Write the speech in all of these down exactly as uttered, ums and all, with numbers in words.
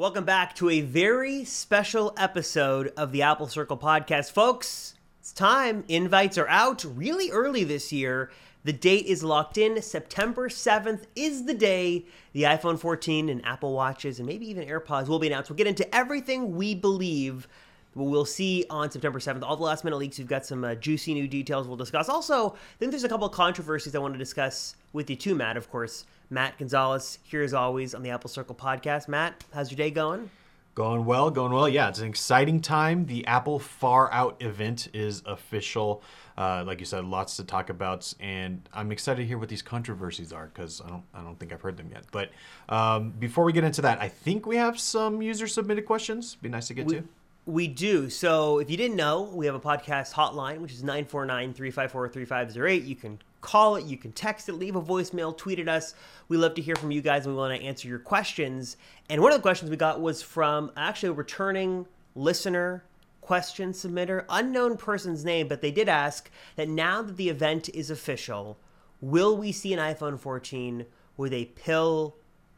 Welcome back to a very special episode of the Apple Circle Podcast. Folks, it's time. Invites are out really early this year. The date is locked in. September seventh is the day the iPhone fourteen and Apple Watches and maybe even AirPods will be announced. We'll get into everything we believe we'll see on September seventh. All the last-minute leaks. We've got some uh, juicy new details we'll discuss. Also, I think there's a couple of controversies I want to discuss with you too, Matt, of course. Matt Gonzalez here as always on the Apple Circle Podcast. Matt, how's your day going? Going well, going well. Yeah, it's an exciting time. The Apple Far Out event is official. Uh, like you said, lots to talk about, and I'm excited to hear what these controversies are because I don't, I don't think I've heard them yet. But um, before we get into that, I think we have some user-submitted questions. Be nice to get we- to. We do. So if you didn't know, we have a podcast hotline, which is nine four nine, three five four, three five zero eight. You can call it, you can text it, leave a voicemail, tweet at us. We love to hear from you guys, and we want to answer your questions. And one of the questions we got was from actually a returning listener, question submitter, unknown person's name, but they did ask that now that the event is official, will we see an iPhone fourteen with a pill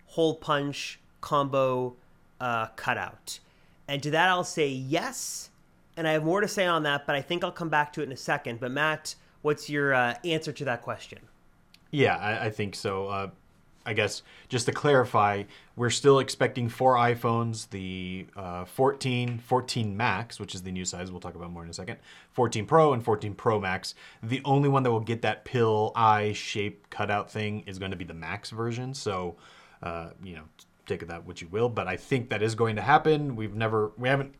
hole punch combo uh, cutout? And to that, I'll say yes, and I have more to say on that, but I think I'll come back to it in a second. But Matt, what's your uh, answer to that question? Yeah, I, I think so. Uh, I guess just to clarify, we're still expecting four iPhones, the uh, fourteen, fourteen Max, which is the new size. We'll talk about more in a second. fourteen Pro and fourteen Pro Max. The only one that will get that pill eye shape cutout thing is going to be the Max version. So, uh, you know, take of that what you will, but I think that is going to happen. We've never, we haven't,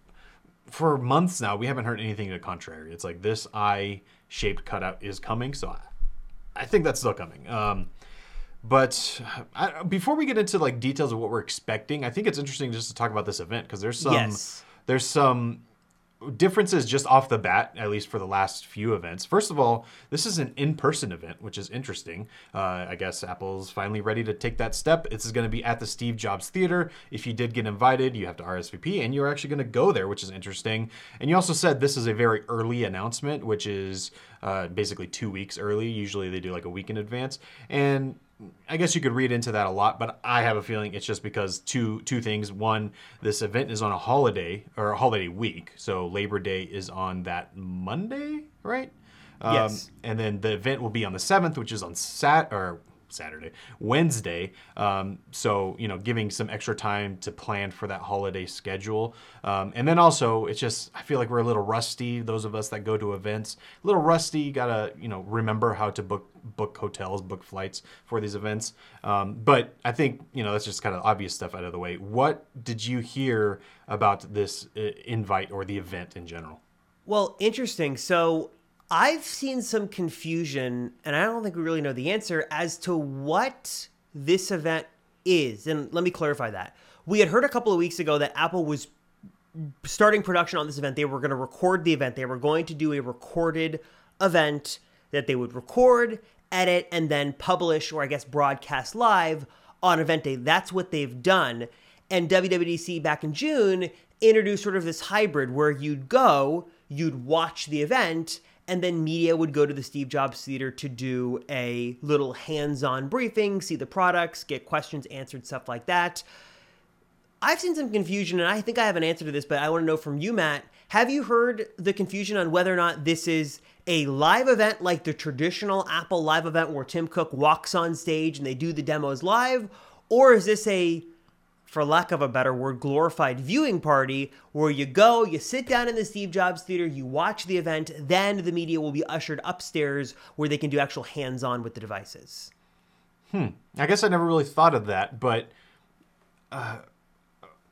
for months now, we haven't heard anything to the contrary. It's like this eye-shaped cutout is coming, so I, I think that's still coming. Um, but I, before we get into like details of what we're expecting, I think it's interesting just to talk about this event because there's some, yes. there's some differences just off the bat, at least for the last few events. First of all, this is an in-person event, which is interesting. Uh, I guess Apple's finally ready to take that step. This is going to be at the Steve Jobs Theater. If you did get invited, you have to R S V P, and you're actually going to go there, which is interesting. And you also said this is a very early announcement, which is uh, basically two weeks early. Usually they do like a week in advance. And I guess you could read into that a lot, but I have a feeling it's just because two two things. One, this event is on a holiday or a holiday week, so Labor Day is on that Monday, right? Um, yes. And then the event will be on the seventh, which is on Sat or Saturday, Wednesday. Um, so you know, giving some extra time to plan for that holiday schedule, um, and then also it's just I feel like we're a little rusty. Those of us that go to events, a little rusty. Gotta you know remember how to book book hotels, book flights for these events. Um, but I think you know that's just kind of obvious stuff out of the way. What did you hear about this uh, invite or the event in general? Well, interesting. So I've seen some confusion, and I don't think we really know the answer as to what this event is. And let me clarify that. We had heard a couple of weeks ago that Apple was starting production on this event. They were going to record the event. They were going to do a recorded event that they would record, edit, and then publish, or I guess broadcast live on event day. That's what they've done. And W W D C back in June introduced sort of this hybrid where you'd go, you'd watch the event, and then media would go to the Steve Jobs Theater to do a little hands-on briefing, see the products, get questions answered, stuff like that. I've seen some confusion, and I think I have an answer to this, but I want to know from you, Matt, have you heard the confusion on whether or not this is a live event like the traditional Apple live event where Tim Cook walks on stage and they do the demos live, or is this a, for lack of a better word, glorified viewing party where you go, you sit down in the Steve Jobs Theater, you watch the event, then the media will be ushered upstairs where they can do actual hands-on with the devices? Hmm. I guess I never really thought of that, but uh,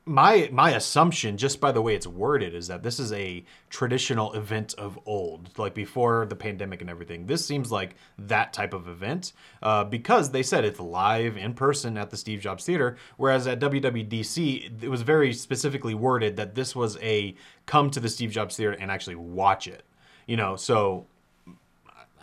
my my assumption, just by the way it's worded, is that this is a traditional event of old, like before the pandemic and everything. This seems like that type of event uh, because they said it's live in person at the Steve Jobs Theater, whereas at W W D C, it was very specifically worded that this was a come to the Steve Jobs Theater and actually watch it, you know, so...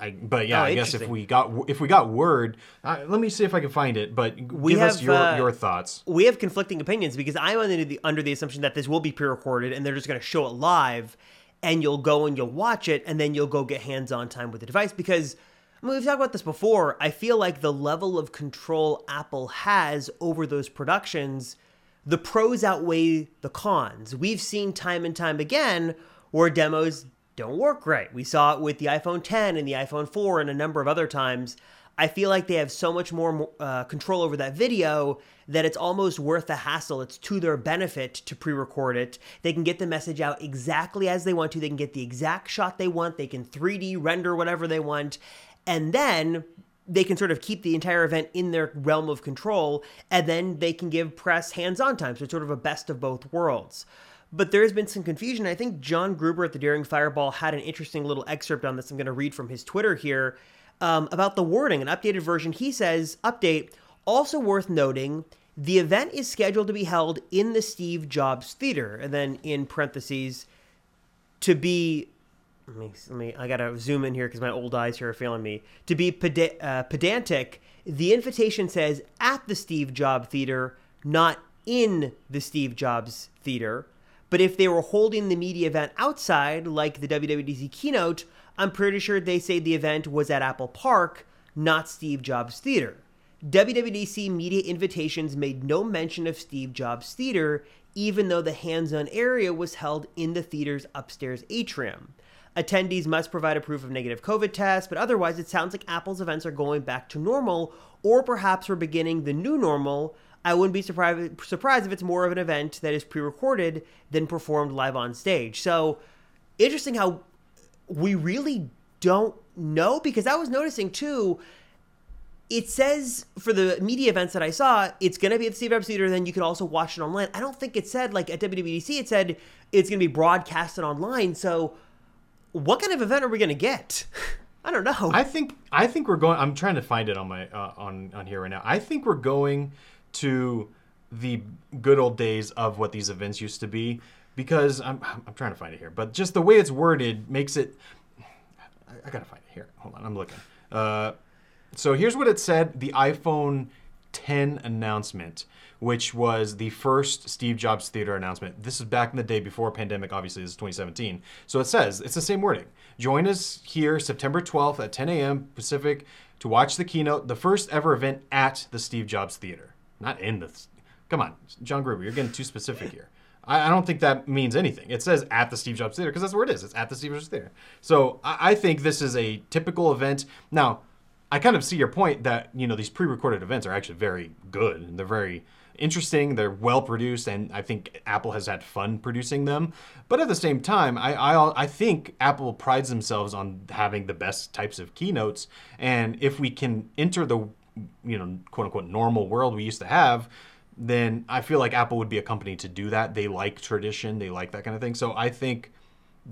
I, but yeah, oh, I guess if we got if we got word, uh, let me see if I can find it. But we give have, us your, uh, your thoughts. We have conflicting opinions because I'm under the under the assumption that this will be pre-recorded and they're just going to show it live, and you'll go and you'll watch it, and then you'll go get hands-on time with the device. Because I mean, we've talked about this before. I feel like the level of control Apple has over those productions, the pros outweigh the cons. We've seen time and time again where demos don't work right. We saw it with the iPhone ten and the iPhone four and a number of other times. I feel like they have so much more uh, control over that video that it's almost worth the hassle. It's to their benefit to pre-record it. They can get the message out exactly as they want to. They can get the exact shot they want. They can three D render whatever they want. And then they can sort of keep the entire event in their realm of control. And then they can give press hands-on time. So it's sort of a best of both worlds. But there has been some confusion. I think John Gruber at the Daring Fireball had an interesting little excerpt on this. I'm going to read from his Twitter here. Um, about the wording, an updated version, he says, update, also worth noting, the event is scheduled to be held in the Steve Jobs Theater, and then in parentheses, to be, let me, let me I gotta zoom in here because my old eyes here are failing me, to be peda- uh, pedantic, the invitation says at the Steve Jobs Theater, not in the Steve Jobs Theater, but if they were holding the media event outside, like the W W D C keynote, I'm pretty sure they say the event was at Apple Park, not Steve Jobs Theater. W W D C media invitations made no mention of Steve Jobs Theater, even though the hands-on area was held in the theater's upstairs atrium. Attendees must provide a proof of negative COVID test, but otherwise it sounds like Apple's events are going back to normal, or perhaps we're beginning the new normal. I wouldn't be surprised surprised if it's more of an event that is pre-recorded than performed live on stage. So, interesting how we really don't know, because I was noticing too, it says for the media events that I saw, it's going to be at the Steve Jobs Theater, then you can also watch it online. I don't think it said, like at W W D C, it said it's going to be broadcasted online. So what kind of event are we going to get? I don't know. I think I think we're going, I'm trying to find it on my uh, on, on here right now. I think we're going to the good old days of what these events used to be. Because I'm I'm trying to find it here, but just the way it's worded makes it. I, I gotta find it here. Hold on, I'm looking. Uh, so here's what it said: the iPhone ten announcement, which was the first Steve Jobs Theater announcement. This is back in the day before pandemic. Obviously, this is twenty seventeen. So it says it's the same wording. Join us here September twelfth at ten a.m. Pacific to watch the keynote, the first ever event at the Steve Jobs Theater. Not in the. Come on, John Gruber, you're getting too specific here. I don't think that means anything. It says at the Steve Jobs Theater because that's where it is. It's at the Steve Jobs Theater. So I think this is a typical event. Now, I kind of see your point that, you know, these pre-recorded events are actually very good and they're very interesting. They're well produced, and I think Apple has had fun producing them. But at the same time, I I, I think Apple prides themselves on having the best types of keynotes. And if we can enter the, you know, quote unquote normal world we used to have, then I feel like Apple would be a company to do that. They like tradition. They like that kind of thing. So I think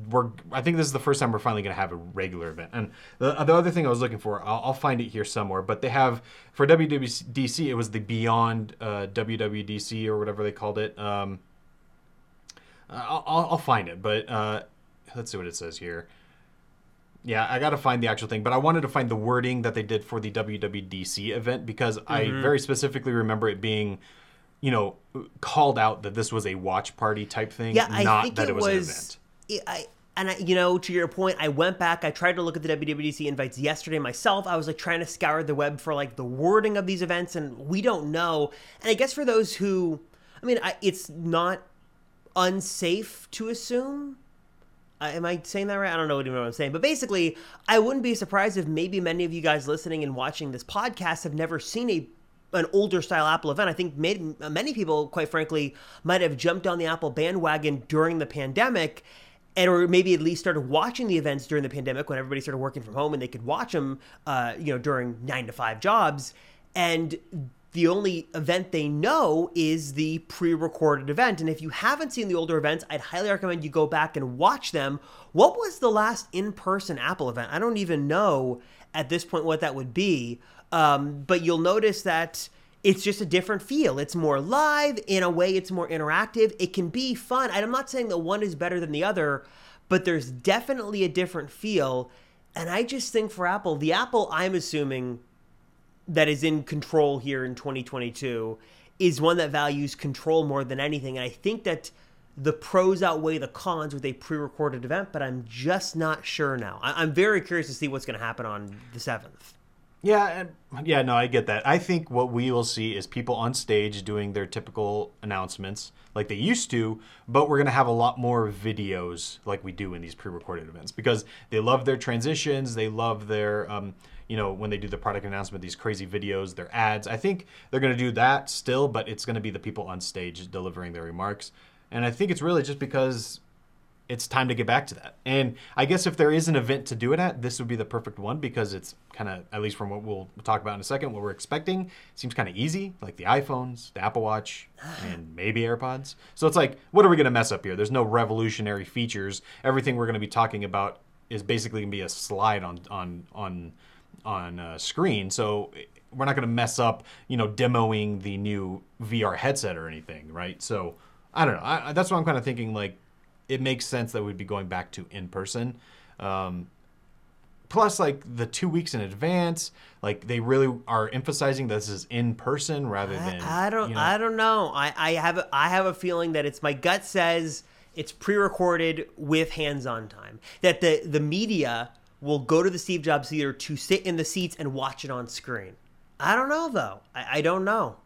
we're. I think this is the first time we're finally going to have a regular event. And the, the other thing I was looking for, I'll, I'll find it here somewhere. But they have for W W D C, it was the Beyond uh, W W D C or whatever they called it. Um, I'll, I'll find it, but uh, let's see what it says here. Yeah, I got to find the actual thing, but I wanted to find the wording that they did for the W W D C event because mm-hmm. I very specifically remember it being, you know, called out that this was a watch party type thing, yeah, not I think that it was, it was an event. It, I, and, I, you know, to your point, I went back. I tried to look at the W W D C invites yesterday myself. I was, like, trying to scour the web for, like, the wording of these events, and we don't know. And I guess for those who – I mean, I, it's not unsafe to assume – Uh, am I saying that right? I don't know even what I'm saying. But basically, I wouldn't be surprised if maybe many of you guys listening and watching this podcast have never seen a an older style Apple event. I think many, many people, quite frankly, might have jumped on the Apple bandwagon during the pandemic, and or maybe at least started watching the events during the pandemic when everybody started working from home and they could watch them, uh, you know, during nine to five jobs. And the only event they know is the pre-recorded event. And if you haven't seen the older events, I'd highly recommend you go back and watch them. What was the last in-person Apple event? I don't even know at this point what that would be. Um, but you'll notice that it's just a different feel. It's more live. In a way, it's more interactive. It can be fun. And I'm not saying that one is better than the other, but there's definitely a different feel. And I just think for Apple, the Apple, I'm assuming, that is in control here in twenty twenty-two is one that values control more than anything. And I think that the pros outweigh the cons with a pre-recorded event, but I'm just not sure now. I'm very curious to see what's going to happen on the seventh. Yeah, and, yeah, no, I get that. I think what we will see is people on stage doing their typical announcements like they used to, but we're going to have a lot more videos like we do in these pre-recorded events because they love their transitions, they love their, um, you know, when they do the product announcement, these crazy videos, their ads. I think they're going to do that still, but it's going to be the people on stage delivering their remarks. And I think it's really just because it's time to get back to that. And I guess if there is an event to do it at, this would be the perfect one because it's kind of, at least from what we'll talk about in a second, what we're expecting, it seems kind of easy, like the iPhones, the Apple Watch, and maybe AirPods. So it's like, what are we going to mess up here? There's no revolutionary features. Everything we're going to be talking about is basically going to be a slide on on on on a screen. So we're not going to mess up, you know, demoing the new V R headset or anything, right? So I don't know. I, that's what I'm kind of thinking, like, it makes sense that we'd be going back to in person. Um, plus, like, the two weeks in advance, like, they really are emphasizing this is in person rather than. I, I don't. You know. I don't know. I, I have. A, I have a feeling that it's my gut says it's pre-recorded with hands-on time. That the the media will go to the Steve Jobs Theater to sit in the seats and watch it on screen. I don't know though. I, I don't know.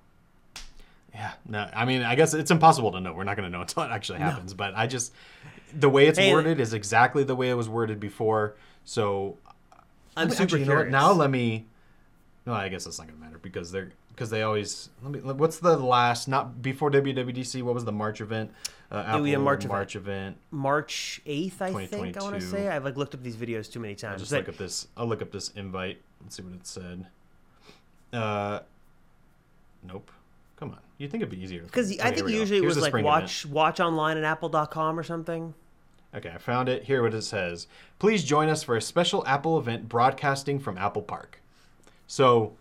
Yeah, no, I mean, I guess it's impossible to know. We're not going to know until it actually happens. No. But I just, the way it's hey, worded is exactly the way it was worded before. So I'm I mean, super actually, curious. You know, now let me, no, I guess that's not going to matter because they're, because they always, let me, what's the last, not before W W D C, what was the March event? Uh, Apple, yeah, March, March event. event. March eighth, I think I want to say. I've like looked up these videos too many times. I'll just but... look up this, I'll look up this invite. Let's see what it said. Uh, Nope. Come on. You'd think it'd be easier. Because okay, I think usually it was like watch event. watch online at apple dot com or something. Okay, I found it. Here's what it says. Please join us for a special Apple event broadcasting from Apple Park. So,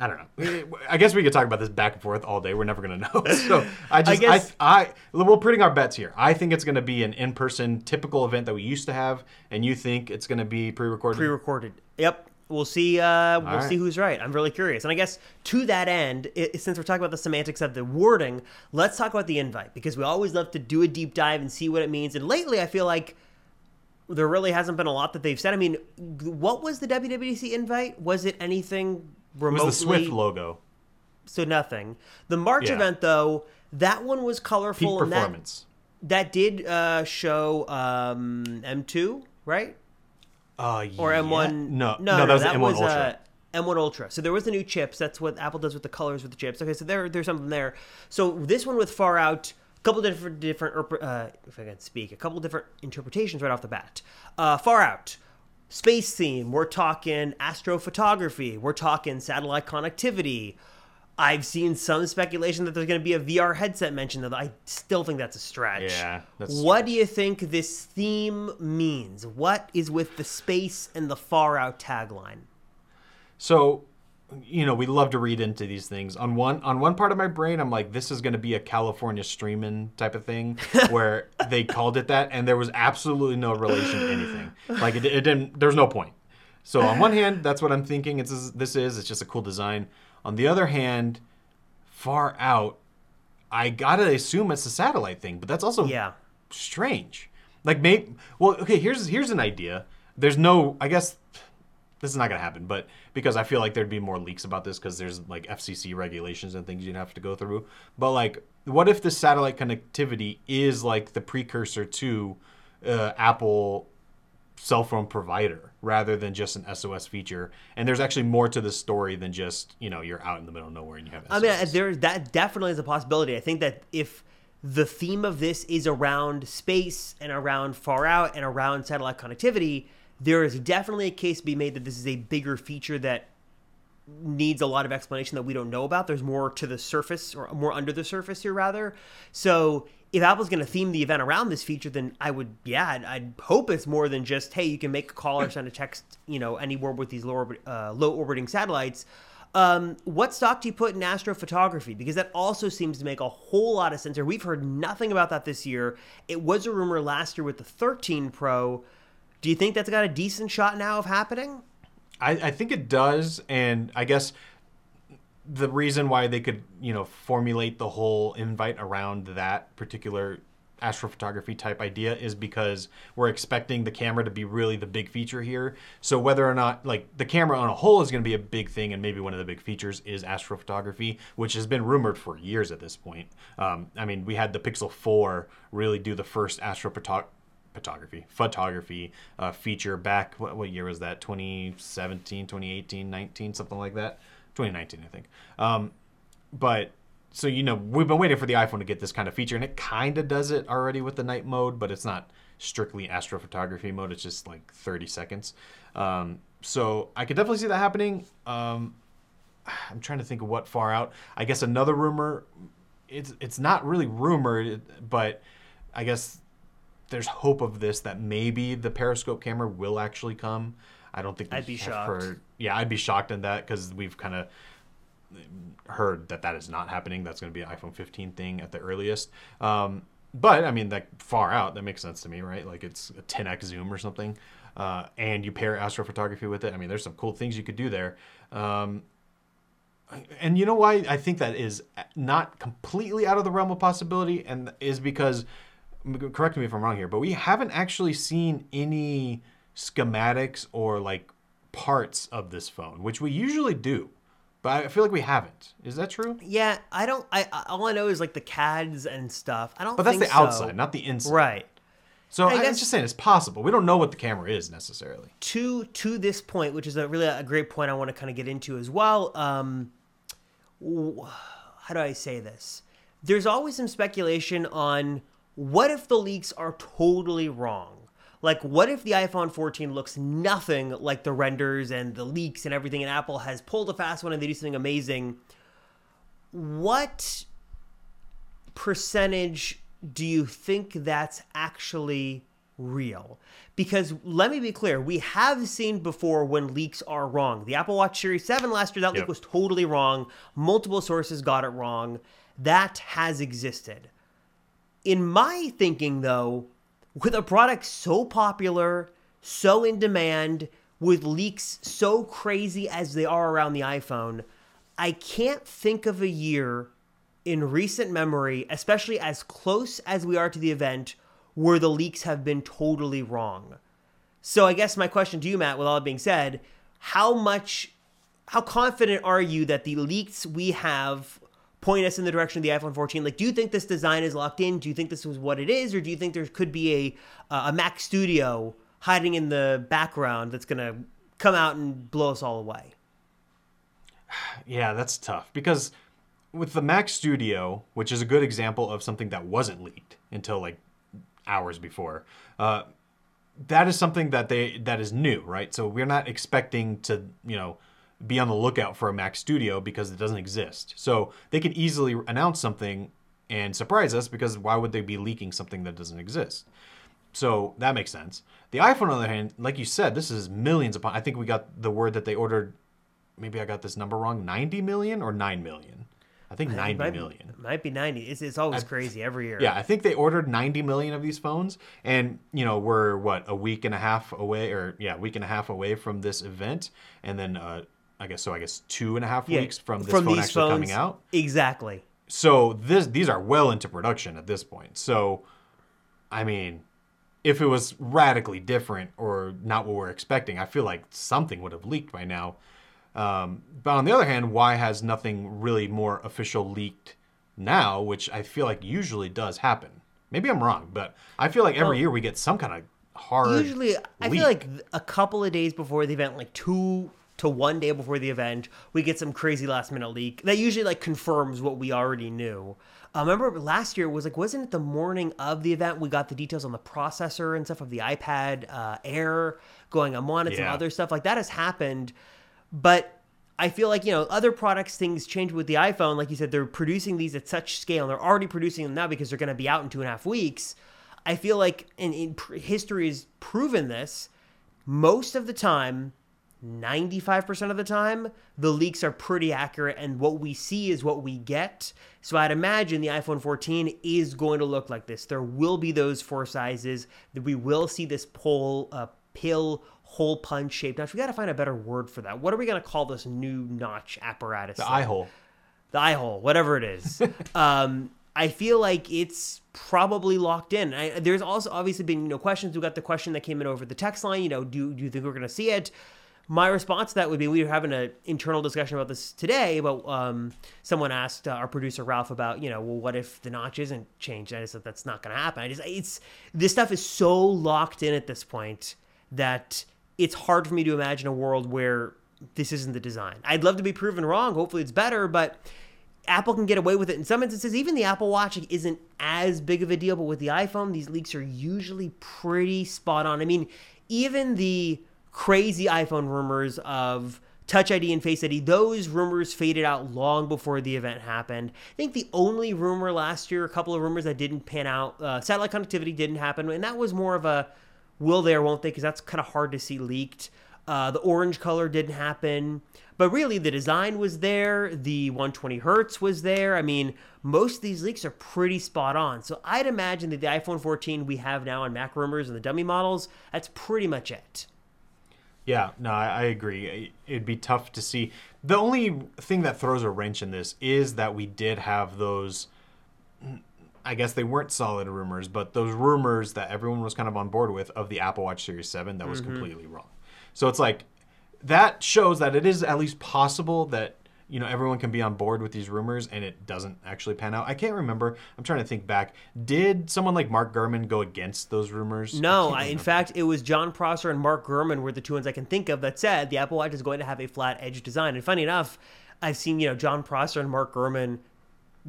I don't know. I guess we could talk about this back and forth all day. We're never going to know. So, I just, I, guess... I, I, we're putting our bets here. I think it's going to be an in-person typical event that we used to have, and you think it's going to be pre-recorded? Pre-recorded. Yep. We'll see. Uh, we'll right. see who's right. I'm really curious, and I guess to that end, it, since we're talking about the semantics of the wording, let's talk about the invite because we always love to do a deep dive and see what it means. And lately, I feel like there really hasn't been a lot that they've said. I mean, what was the W W D C invite? Was it anything remotely? It was the Swift logo. So nothing. The March yeah. event, though, that one was colorful. Peak performance. And that, that did uh, show um, M two, right? Uh, or yeah. M one no. no no that was that M one was, Ultra uh, M one Ultra. So there was the new chips. That's what Apple does with the colors with the chips. Okay, so there there's something there. So this one with Far Out, a couple different different uh, if I can speak, a couple different interpretations right off the bat. Uh, Far Out, space theme. We're talking astrophotography. We're talking satellite connectivity. I've seen some speculation that there's going to be a V R headset mentioned, though I still think that's a stretch. Yeah. That's what strange. Do you think this theme means? What is with the space and the Far Out tagline? So, you know, we love to read into these things. On one on one part of my brain, I'm like, this is going to be a California streamin' type of thing where they called it that, and there was absolutely no relation to anything. Like, it, it didn't. There's no point. So on one hand, that's what I'm thinking. It's this is. It's just a cool design. On the other hand, Far Out, I gotta assume it's a satellite thing, but that's also yeah. strange. Like, maybe, well, okay, here's here's an idea. There's no, I guess, this is not gonna happen, but because I feel like there'd be more leaks about this because there's like F C C regulations and things you'd have to go through. But like, what if the satellite connectivity is like the precursor to uh, Apple cell phone provider rather than just an S O S feature, and there's actually more to the story than just, you know, you're out in the middle of nowhere and you have S O S. I mean, there that definitely is a possibility. I think that if the theme of this is around space and around Far Out and around satellite connectivity, there is definitely a case to be made that this is a bigger feature that needs a lot of explanation that we don't know about. There's more to the surface, or more under the surface here rather. So if Apple's going to theme the event around this feature, then I would, yeah, I'd, I'd hope it's more than just, hey, you can make a call or send a text, you know, anywhere with these low, uh, low orbiting satellites. Um, what stock do you put in astrophotography? Because that also seems to make a whole lot of sense. We've heard nothing about that this year. It was a rumor last year with the thirteen Pro. Do you think that's got a decent shot now of happening? I, I think it does, and I guess the reason why they could, you know, formulate the whole invite around that particular astrophotography type idea is because we're expecting the camera to be really the big feature here. So whether or not, like, the camera on a whole is going to be a big thing, and maybe one of the big features is astrophotography, which has been rumored for years at this point. Um, I mean, we had the Pixel four really do the first astrophotography. photography photography uh feature back, what, what year was that, twenty seventeen, twenty eighteen, nineteen, something like that, twenty nineteen I think. Um but so, you know, we've been waiting for the iPhone to get this kind of feature, and it kind of does it already with the night mode, but it's not strictly astrophotography mode, it's just like thirty seconds. Um so I could definitely see that happening. um I'm trying to think of what Far Out, I guess another rumor, it's it's not really rumored, but I guess there's hope of this, that maybe the periscope camera will actually come. I don't think I'd be shocked. Heard, yeah, I'd be shocked in that, because we've kind of heard that that is not happening. That's going to be an iPhone fifteen thing at the earliest. Um, but I mean, like Far Out, that makes sense to me, right? Like it's a ten X zoom or something, uh, and you pair astrophotography with it. I mean, there's some cool things you could do there. Um, and you know why I think that is not completely out of the realm of possibility, and is because, correct me if I'm wrong here, but we haven't actually seen any schematics or like parts of this phone, which we usually do, but I feel like we haven't. Is that true? Yeah, I don't. I all I know is like the C A Ds and stuff. I don't. But that's think the so. outside, not the inside. Right. So I I'm just saying it's possible. We don't know what the camera is necessarily. To to this point, which is a really a great point I want to kind of get into as well. Um, how do I say this? There's always some speculation on, what if the leaks are totally wrong? Like, what if the iPhone fourteen looks nothing like the renders and the leaks and everything, and Apple has pulled a fast one and they do something amazing? What percentage do you think that's actually real? Because let me be clear, we have seen before when leaks are wrong. The Apple Watch Series seven last year, that yep. leak was totally wrong. Multiple sources got it wrong. That has existed. In my thinking, though, with a product so popular, so in demand, with leaks so crazy as they are around the iPhone, I can't think of a year in recent memory, especially as close as we are to the event, where the leaks have been totally wrong. So I guess my question to you, Matt, with all that being said, how much, how confident are you that the leaks we have point us in the direction of the iPhone fourteen? Like, do you think this design is locked in? Do you think this was what it is? Or do you think there could be a uh, a Mac Studio hiding in the background that's going to come out and blow us all away? Yeah, that's tough. Because with the Mac Studio, which is a good example of something that wasn't leaked until like hours before, uh, that is something that they that is new, right? So we're not expecting to, you know, be on the lookout for a Mac Studio because it doesn't exist. So they could easily announce something and surprise us, because why would they be leaking something that doesn't exist? So that makes sense. The iPhone, on the other hand, like you said, this is millions upon, I think we got the word that they ordered, maybe I got this number wrong, ninety million or nine million? I think it ninety might be, million. It might be ninety. It's, it's always I, crazy every year. Yeah, I think they ordered ninety million of these phones, and, you know, we're, what, a week and a half away, or, yeah, week and a half away from this event, and then, uh, I guess so. I guess two and a half yeah, weeks from this from phone actually phones, coming out. Exactly. So this these are well into production at this point. So, I mean, if it was radically different or not what we're expecting, I feel like something would have leaked by now. Um, but on the other hand, why has nothing really more official leaked now, which I feel like usually does happen? Maybe I'm wrong, but I feel like every well, year we get some kind of hard Usually, leak. I feel like a couple of days before the event, like two to one day before the event, we get some crazy last minute leak that usually like confirms what we already knew. I remember last year was like, wasn't it the morning of the event? We got the details on the processor and stuff of the iPad uh, Air going M one and some other stuff like that has happened. But I feel like, you know, other products, things change with the iPhone. Like you said, they're producing these at such scale, and they're already producing them now because they're going to be out in two and a half weeks. I feel like, and, and history has proven this, most of the time, ninety-five percent of the time, the leaks are pretty accurate, and what we see is what we get. So I'd imagine the iPhone fourteen is going to look like this. There will be those four sizes. We will see this pole, uh, pill, hole punch shape. Now, we got to find a better word for that. What are we going to call this new notch apparatus? The thing? Eye hole. The eye hole, whatever it is. um, I feel like it's probably locked in. I, there's also obviously been, you know, questions. We got the question that came in over the text line, you know, do, do you think we're going to see it? My response to that would be, we were having an internal discussion about this today, but um, someone asked uh, our producer, Ralph, about, you know, well, what if the notch isn't changed? And I just said, that's not going to happen. I just, it's, this stuff is so locked in at this point that it's hard for me to imagine a world where this isn't the design. I'd love to be proven wrong. Hopefully it's better, but Apple can get away with it in some instances. Even the Apple Watch isn't as big of a deal, but with the iPhone, these leaks are usually pretty spot on. I mean, even the crazy iPhone rumors of Touch I D and Face I D, those rumors faded out long before the event happened. I think the only rumor last year, a couple of rumors that didn't pan out, uh, satellite connectivity didn't happen, and that was more of a will they or won't they, because that's kind of hard to see leaked. Uh, the orange color didn't happen, but really the design was there. The one hundred twenty hertz was there. I mean, most of these leaks are pretty spot on. So I'd imagine that the iPhone fourteen we have now on Mac rumors and the dummy models, that's pretty much it. Yeah, no, I agree. It'd be tough to see. The only thing that throws a wrench in this is that we did have those, I guess they weren't solid rumors, but those rumors that everyone was kind of on board with of the Apple Watch Series seven that was mm-hmm. completely wrong. So it's like, that shows that it is at least possible that, you know, everyone can be on board with these rumors and it doesn't actually pan out. I can't remember. I'm trying to think back. Did someone like Mark Gurman go against those rumors? No. I I, in fact, it was John Prosser and Mark Gurman were the two ones I can think of that said the Apple Watch is going to have a flat edge design. And funny enough, I've seen, you know, John Prosser and Mark Gurman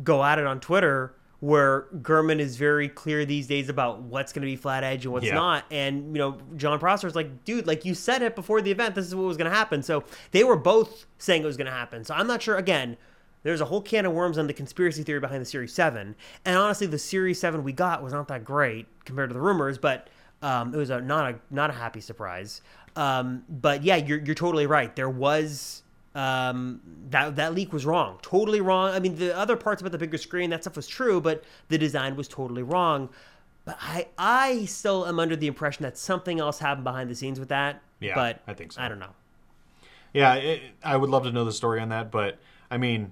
go at it on Twitter, where Gurman is very clear these days about what's going to be flat edge and what's yeah. not. And, you know, John Prosser is like, dude, like you said it before the event, this is what was going to happen. So they were both saying it was going to happen. So I'm not sure, again, there's a whole can of worms on the conspiracy theory behind the Series seven. And honestly, the Series seven we got was not that great compared to the rumors, but um, it was a, not a not a happy surprise. Um, but yeah, you're you're totally right. There was... Um, that that leak was wrong, totally wrong. I mean, the other parts about the bigger screen, that stuff was true, but the design was totally wrong. But I I still am under the impression that something else happened behind the scenes with that. Yeah, but I think so. I don't know. Yeah, it, I would love to know the story on that, but I mean,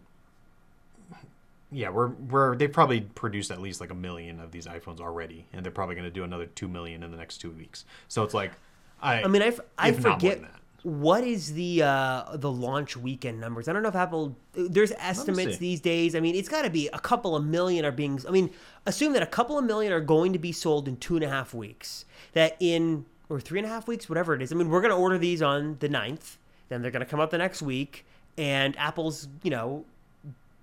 yeah, we're we're they probably produced at least like a million of these iPhones already, and they're probably going to do another two million in the next two weeks. So it's like, I I mean, I I forget. What is the uh, the launch weekend numbers? I don't know if Apple... There's estimates these days. I mean, it's got to be a couple of million are being... I mean, assume that a couple of million are going to be sold in two and a half weeks. That in... Or three and a half weeks, whatever it is. I mean, we're going to order these on the ninth. Then they're going to come out the next week. And Apple's, you know,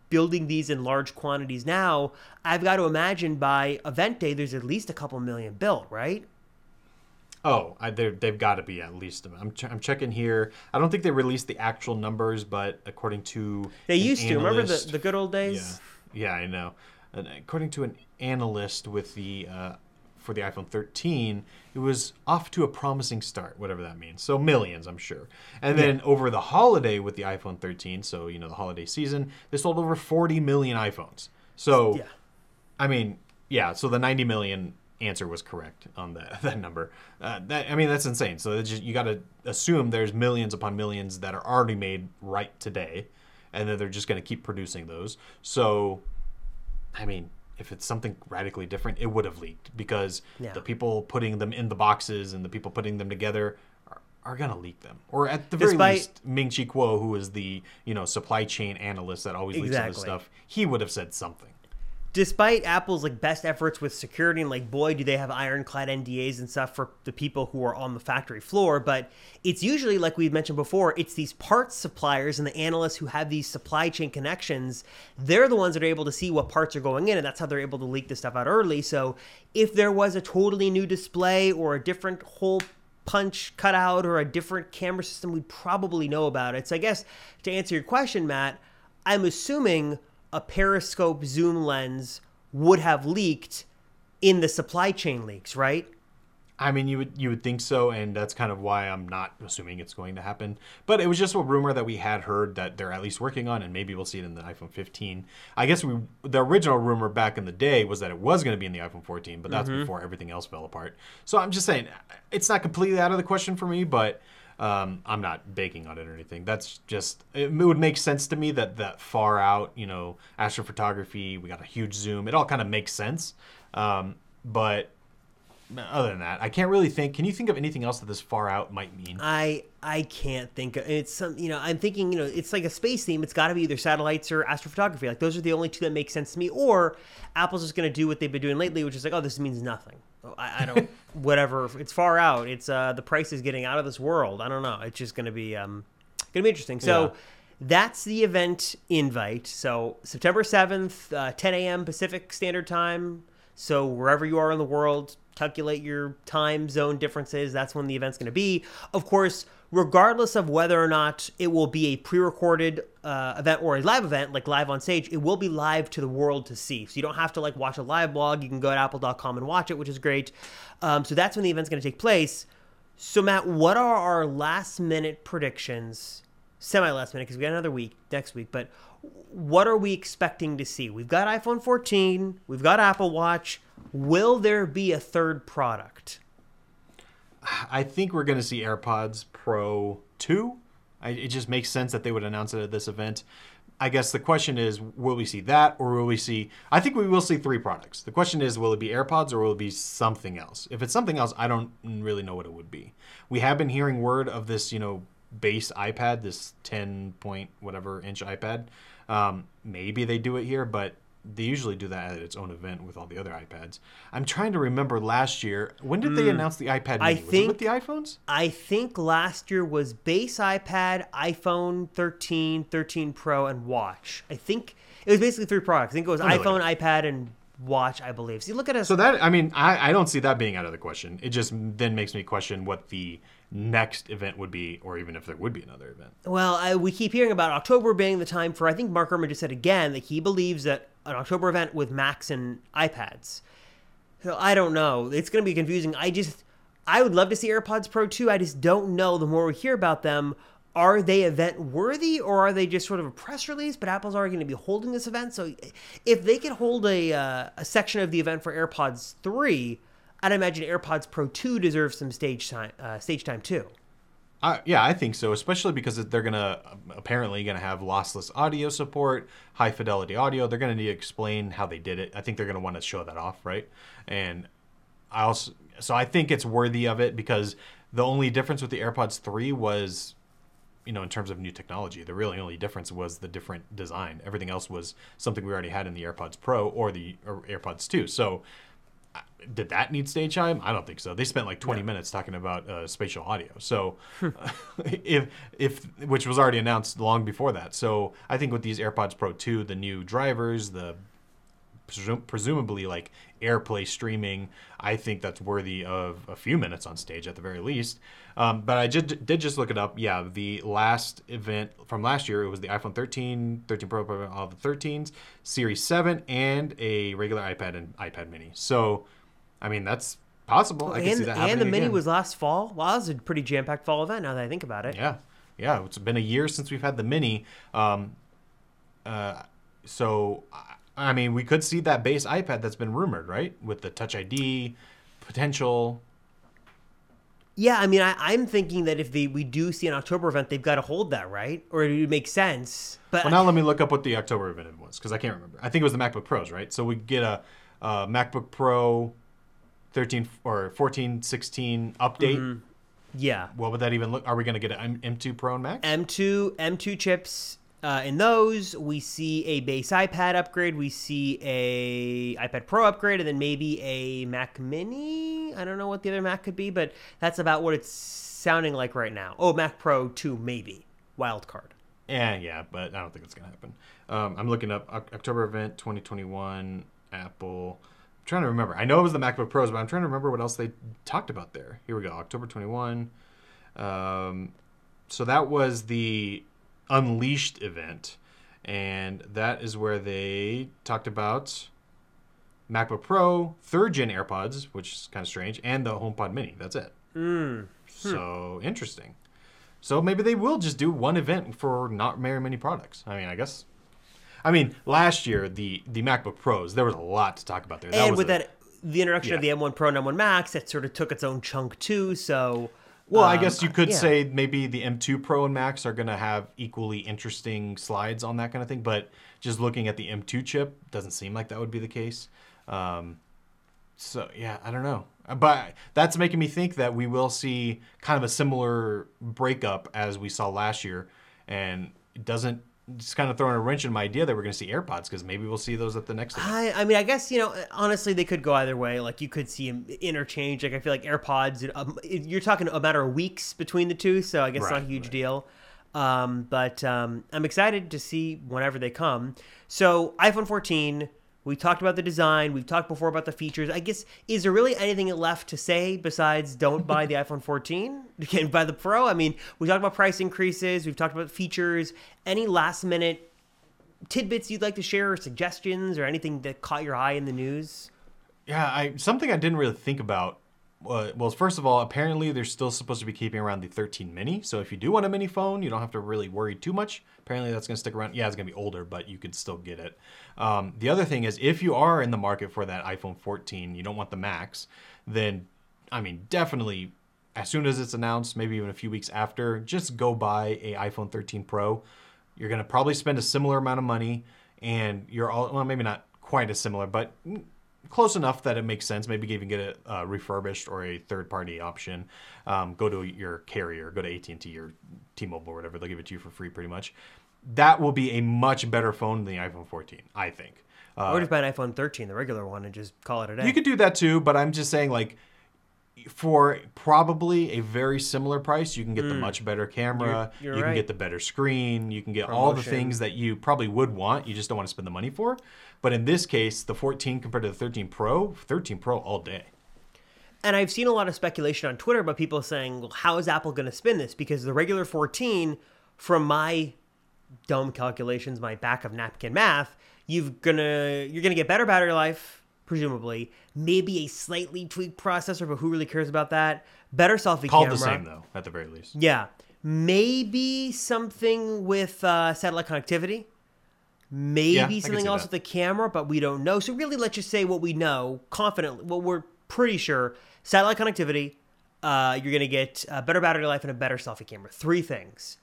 building these in large quantities now. I've got to imagine by event day, there's at least a couple million built, right? Oh, I, they've got to be at least. I'm ch- I'm checking here. I don't think they released the actual numbers, but according to they used analyst, to remember the, the good old days. Yeah, yeah I know. And according to an analyst with the uh, for the iPhone thirteen, it was off to a promising start, whatever that means. So millions, I'm sure. And yeah. then over the holiday with the iPhone thirteen, so you know the holiday season, they sold over forty million iPhones. So, yeah. I mean, yeah. So the ninety million. Answer was correct on that that number. Uh, that I mean, that's insane. So it's just, you got to assume there's millions upon millions that are already made right today, and then they're just going to keep producing those. So, I mean, if it's something radically different, it would have leaked because yeah. the people putting them in the boxes and the people putting them together are, are going to leak them. Or at the very Despite, least, Ming-Chi Kuo, who is the you know supply chain analyst that always exactly. leaks all this stuff, he would have said something. Despite Apple's like best efforts with security and like, boy, do they have ironclad N D As and stuff for the people who are on the factory floor. But it's usually, like we've mentioned before, it's these parts suppliers and the analysts who have these supply chain connections. They're the ones that are able to see what parts are going in, and that's how they're able to leak this stuff out early. So if there was a totally new display or a different whole punch cutout or a different camera system, we'd probably know about it. So I guess to answer your question, Matt, I'm assuming a periscope zoom lens would have leaked in the supply chain leaks, right? I mean, you would you would think so, and that's kind of why I'm not assuming it's going to happen. But it was just a rumor that we had heard that they're at least working on, and maybe we'll see it in the iPhone fifteen. I guess we the original rumor back in the day was that it was going to be in the iPhone fourteen, but that's mm-hmm. before everything else fell apart. So I'm just saying, it's not completely out of the question for me, but Um, I'm not baking on it or anything. That's just, it would make sense to me that that far out, you know, astrophotography, we got a huge zoom. It all kind of makes sense. Um, but other than that, I can't really think. Can you think of anything else that this far out might mean? I I can't think of it's some, you know, I'm thinking, you know, it's like a space theme. It's got to be either satellites or astrophotography. Like those are the only two that make sense to me. Or Apple's just going to do what they've been doing lately, which is like, oh, this means nothing. I, I don't, whatever. It's far out. It's uh, the price is getting out of this world. I don't know. It's just going to be um, going to be interesting. So yeah. That's the event invite. So September seventh, uh, ten a.m. Pacific Standard Time. So wherever you are in the world, calculate your time zone differences. That's when the event's going to be. Of course, regardless of whether or not it will be a pre-recorded uh, event or a live event, like live on stage, it will be live to the world to see. So you don't have to like watch a live blog. You can go to apple dot com and watch it, which is great. Um, so that's when the event's going to take place. So Matt, what are our last minute predictions? Semi-last minute, because we got another week next week, but what are we expecting to see? We've got iPhone fourteen, we've got Apple Watch. Will there be a third product? I think we're going to see AirPods Pro two. I, it just makes sense that they would announce it at this event. I guess the question is, will we see that, or will we see... I think we will see three products. The question is, will it be AirPods, or will it be something else? If it's something else, I don't really know what it would be. We have been hearing word of this, you know, base iPad, this ten point whatever inch iPad. Um, maybe they do it here, but they usually do that at its own event with all the other iPads. I'm trying to remember last year. When did mm. they announce the iPad mini? I think, was it with the iPhones? I think last year was base iPad, iPhone thirteen, thirteen Pro, and Watch. I think it was basically three products. I think it was oh, no, iPhone, later. iPad, and Watch, I believe. See, look at us. So that, I mean, I, I don't see that being out of the question. It just then makes me question what the next event would be, or even if there would be another event. Well, I, we keep hearing about October being the time for, I think Mark Gurman just said again that he believes that an October event with Macs and iPads. So I don't know. It's going to be confusing. I just, I would love to see AirPods Pro two. I just don't know. The more we hear about them, are they event worthy, or are they just sort of a press release? But Apple's already going to be holding this event. So if they could hold a, uh, a section of the event for AirPods three, I'd imagine AirPods Pro two deserves some stage time, uh, stage time too. Uh, yeah, I think so, especially because they're gonna apparently gonna have lossless audio support, high fidelity audio. They're gonna need to explain how they did it. I think they're gonna want to show that off, right? And I also, so I think it's worthy of it, because the only difference with the AirPods three was, you know, in terms of new technology, the really only difference was the different design. Everything else was something we already had in the AirPods Pro or the or AirPods two. So. Did that need stage time? I don't think so. They spent like twenty yeah. minutes talking about uh, spatial audio. So, uh, if if which was already announced long before that. So I think with these AirPods Pro two, the new drivers, the presum- presumably like AirPlay streaming, I think that's worthy of a few minutes on stage at the very least. Um, but I did, did just look it up. Yeah, the last event from last year, it was the iPhone thirteen, thirteen Pro, all the thirteens, Series seven, and a regular iPad and iPad Mini. So I mean, that's possible. Well, I can see that happening. And the Mini again. was last fall. Well, that was a pretty jam-packed fall event, now that I think about it. Yeah. Yeah. It's been a year since we've had the Mini. Um, uh, so, I mean, we could see that base iPad that's been rumored, right? With the Touch I D potential. Yeah. I mean, I, I'm thinking that if the, we do see an October event, they've got to hold that, right? Or it would make sense. But well, now I, let me look up what the October event was, because I can't remember. I think it was the MacBook Pros, right? So we get a, a MacBook Pro thirteen or fourteen, sixteen update. Mm-hmm. Yeah. What would that even look? Are we going to get an M two Pro and Max? M two, M two chips uh, in those. We see a base iPad upgrade. We see a iPad Pro upgrade, and then maybe a Mac Mini. I don't know what the other Mac could be, but that's about what it's sounding like right now. Oh, Mac Pro two, maybe. Wild card. Yeah, yeah, but I don't think it's going to happen. Um, I'm looking up October event twenty twenty-one, Apple... I'm trying to remember. I know it was the MacBook Pros, but I'm trying to remember what else they talked about there. Here we go, October twenty-first. Um, so that was the Unleashed event, and that is where they talked about MacBook Pro, third-gen AirPods, which is kind of strange, and the HomePod Mini. That's it. Mm. So hmm. interesting. So maybe they will just do one event for not very many products. I mean, I guess... I mean, last year, the, the MacBook Pros, there was a lot to talk about there. That and was with a, that, the introduction yeah. of the M one Pro and M one Max, that sort of took its own chunk, too. So Well, um, I guess you could yeah. say maybe the M two Pro and Max are going to have equally interesting slides on that kind of thing. But just looking at the M two chip, doesn't seem like that would be the case. Um, so, yeah, I don't know. But that's making me think that we will see kind of a similar breakup as we saw last year. And it doesn't just kind of throwing a wrench in my idea that we're going to see AirPods, because maybe we'll see those at the next event. I, I mean, I guess, you know, honestly, they could go either way. Like, you could see them interchange. Like, I feel like AirPods, um, you're talking a matter of weeks between the two, so I guess right, it's not a huge right. deal. Um, but um, I'm excited to see whenever they come. So iPhone fourteen, we talked about the design. We've talked before about the features. I guess, is there really anything left to say besides don't buy the iPhone fourteen? Again, buy the Pro? I mean, we talked about price increases. We've talked about features. Any last-minute tidbits you'd like to share or suggestions or anything that caught your eye in the news? Yeah, I something I didn't really think about. Uh, well, first of all, apparently they're still supposed to be keeping around the thirteen mini. So if you do want a mini phone, you don't have to really worry too much. Apparently that's going to stick around. Yeah, it's going to be older, but you could still get it. Um, the other thing is, if you are in the market for that iPhone fourteen, you don't want the Max, then, I mean, definitely as soon as it's announced, maybe even a few weeks after, just go buy a iPhone thirteen Pro. You're going to probably spend a similar amount of money, and you're all, well, maybe not quite as similar, but close enough that it makes sense. Maybe even get it uh, refurbished or a third-party option. Um, go to your carrier, go to A T and T or T-Mobile or whatever. They'll give it to you for free pretty much. That will be a much better phone than the iPhone fourteen, I think. Uh, or just buy an iPhone thirteen, the regular one, and just call it a day. You could do that too, but I'm just saying, like, for probably a very similar price, you can get mm. the much better camera, you're, you're you can right. get the better screen, you can get Promotion. all the things that you probably would want, you just don't want to spend the money for. But in this case, the fourteen compared to the thirteen Pro, thirteen Pro all day. And I've seen a lot of speculation on Twitter about people saying, well, how is Apple going to spin this? Because the regular fourteen, from my dumb calculations, my back of napkin math, you've gonna, you're going to get better battery life, presumably, maybe a slightly tweaked processor, but who really cares about that? Better selfie Called camera. Called the same, though, at the very least. Yeah. Maybe something with uh, satellite connectivity. Maybe yeah, something else that. with the camera, but we don't know. So really, let's just say what we know confidently, what we're pretty sure. Satellite connectivity, uh, you're going to get a better battery life and a better selfie camera. Three things.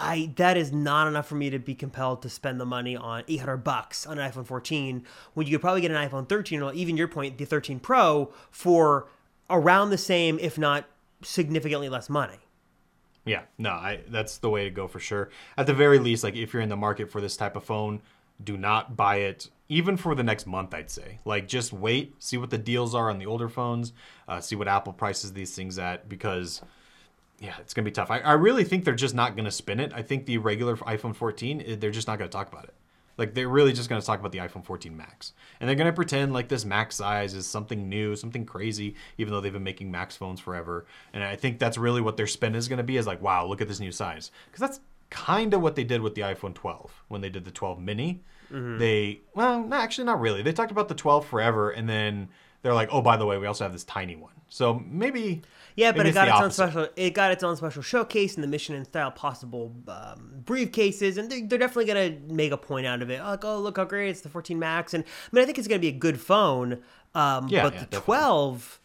I, that is not enough for me to be compelled to spend the money on eight hundred bucks on an iPhone fourteen, when you could probably get an iPhone thirteen, or even your point, the thirteen Pro, for around the same, if not significantly less money. Yeah, no, I, that's the way to go for sure. At the very least, like, if you're in the market for this type of phone, do not buy it, even for the next month, I'd say. Like, just wait, see what the deals are on the older phones, uh, see what Apple prices these things at, because... yeah, it's going to be tough. I, I really think they're just not going to spin it. I think the regular iPhone fourteen, they're just not going to talk about it. Like, they're really just going to talk about the iPhone fourteen Max. And they're going to pretend like this Max size is something new, something crazy, even though they've been making Max phones forever. And I think that's really what their spin is going to be, is like, wow, look at this new size. Because that's kind of what they did with the iPhone twelve when they did the twelve mini. Mm-hmm. They, well, no, actually not really. They talked about the twelve forever, and then they're like, oh, by the way, we also have this tiny one. So maybe yeah, but maybe it got its, its own special. It got its own special showcase in the Mission and Style possible um, briefcases, and they're, they're definitely gonna make a point out of it. Like, oh, look how great it's the fourteen Max, and I mean, I think it's gonna be a good phone. Um, yeah, but yeah, the definitely. twelve,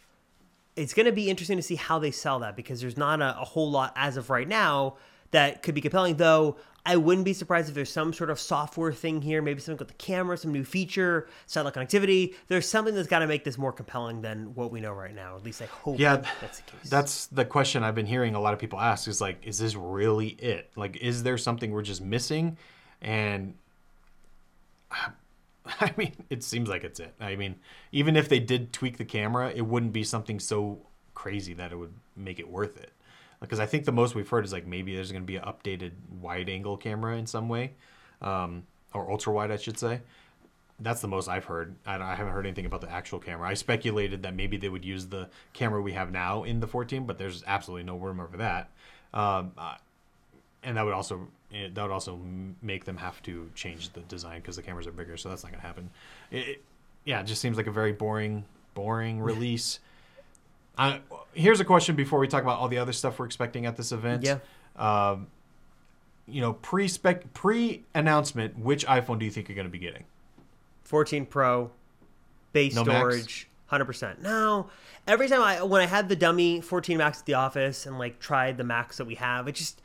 it's gonna be interesting to see how they sell that, because there's not a, a whole lot as of right now that could be compelling. Though I wouldn't be surprised if there's some sort of software thing here, maybe something with the camera, some new feature, satellite connectivity. There's something that's got to make this more compelling than what we know right now. At least I hope yeah, that's the case. That's the question I've been hearing a lot of people ask, is like, is this really it? Like, is there something we're just missing? And I mean, it seems like it's it. I mean, even if they did tweak the camera, it wouldn't be something so crazy that it would make it worth it. Because I think the most we've heard is like maybe there's going to be an updated wide-angle camera in some way, um, or ultra-wide, I should say. That's the most I've heard. I, I haven't heard anything about the actual camera. I speculated that maybe they would use the camera we have now in the fourteen, but there's absolutely no room over that. Um, uh, and that would also that would also make them have to change the design because the cameras are bigger, so that's not going to happen. It, it, yeah, it just seems like a very boring, boring release. I, here's a question before we talk about all the other stuff we're expecting at this event. Yeah. Um, you know, pre-spec, pre-announcement, which iPhone do you think you're going to be getting? fourteen Pro, base no storage, max? one hundred percent. Now, every time I, when I had the dummy fourteen Max at the office and like tried the Max that we have, it just,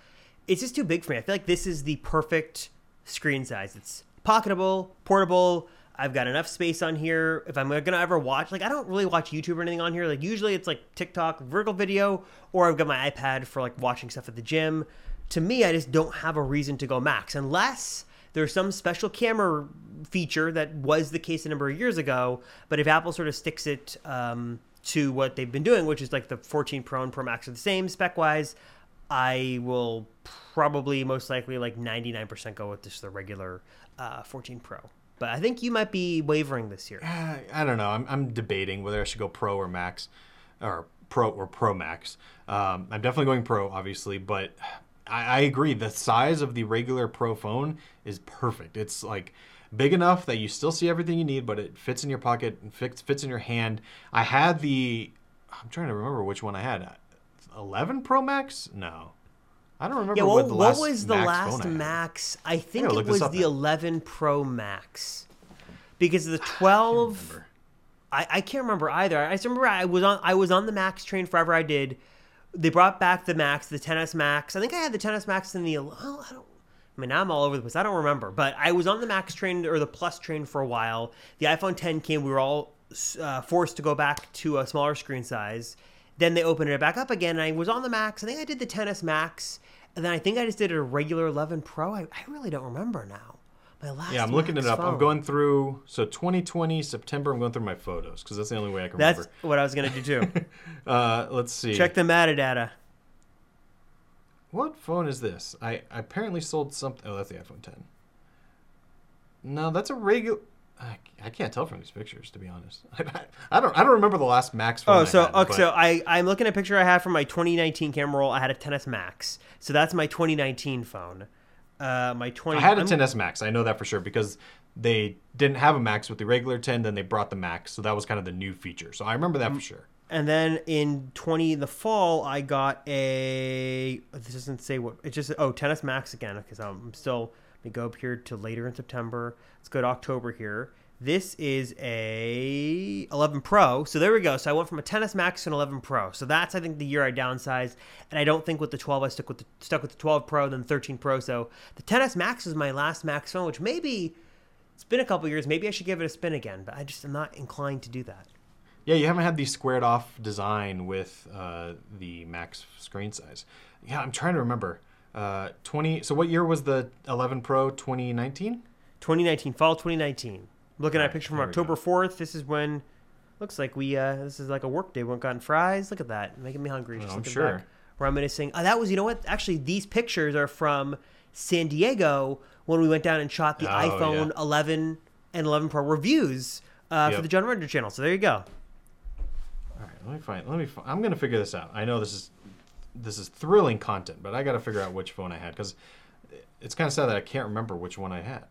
it's just too big for me. I feel like this is the perfect screen size. It's pocketable, portable. I've got enough space on here. If I'm going to ever watch, like I don't really watch YouTube or anything on here. Like usually it's like TikTok, vertical video, or I've got my iPad for like watching stuff at the gym. To me, I just don't have a reason to go Max unless there's some special camera feature that was the case a number of years ago. But if Apple sort of sticks it um, to what they've been doing, which is like the fourteen Pro and Pro Max are the same spec-wise, I will probably most likely like ninety-nine percent go with just the regular uh, fourteen Pro. But I think you might be wavering this year. Uh, I don't know. I'm, I'm debating whether I should go Pro or Max, or Pro or Pro Max. Um, I'm definitely going Pro, obviously, but I agree. The size of the regular Pro phone is perfect. It's like big enough that you still see everything you need, but it fits in your pocket and fits fits in your hand. I had the, I'm trying to remember which one I had. eleven Pro Max? No, I don't remember. Yeah, well, what the what last was the Max last phone I Max? I think I it was the now. eleven Pro Max, because the twelve. I, I, I can't remember either. I just remember I was on I was on the Max train forever. I did. They brought back the Max, the ten S Max. I think I had the ten S Max and the, well, I don't, I mean, now I'm all over the place. I don't remember, but I was on the Max train or the Plus train for a while. The iPhone ten came, we were all uh, forced to go back to a smaller screen size. Then they opened it back up again, and I was on the Max. I think I did the ten S Max, and then I think I just did a regular eleven Pro. I, I really don't remember now. My last yeah, I'm looking it up. Phone. I'm going through, so twenty twenty, September, I'm going through my photos, because that's the only way I can that's remember. That's what I was going to do, too. uh, let's see. Check the metadata. What phone is this? I, I apparently sold something. Oh, that's the iPhone ten. No, that's a regular. I, I can't tell from these pictures, to be honest. I, I don't I don't remember the last Max phone. Oh, so I had, okay, so I, I'm looking at a picture I had from my twenty nineteen camera roll. I had a ten S Max, so that's my twenty nineteen phone. Uh, my twenty. I had a ten S Max. I know that for sure because they didn't have a Max with the regular ten. Then they brought the Max, so that was kind of the new feature. So I remember that for sure. And then in twenty the fall, I got a. This doesn't say what. It just oh ten S Max again because I'm still. Let me go up here to later in September. Let's go to October here. This is a eleven Pro. So there we go. So I went from a ten S Max to an eleven Pro. So that's, I think, the year I downsized. And I don't think with the twelve, I stuck with the, stuck with the twelve Pro, then the thirteen Pro. So the ten S Max was my last Max phone, which maybe it's been a couple years. Maybe I should give it a spin again, but I just am not inclined to do that. Yeah, you haven't had the squared off design with uh, the Max screen size. Yeah, I'm trying to remember. Uh, twenty. So what year was the eleven Pro? twenty nineteen? twenty nineteen, fall twenty nineteen. Looking at a picture from October fourth. This is when, looks like we, uh, this is like a work day. We went gotten fries. Look at that. Making me hungry. Just oh, I'm sure. Back. Reminiscing. Oh, that was, you know what? Actually, these pictures are from San Diego when we went down and shot the oh, iPhone yeah. eleven and eleven Pro reviews uh, yep. for the John Render channel. So there you go. All right. Let me find, let me find, I'm going to figure this out. I know this is, this is thrilling content, but I got to figure out which phone I had because it's kind of sad that I can't remember which one I had.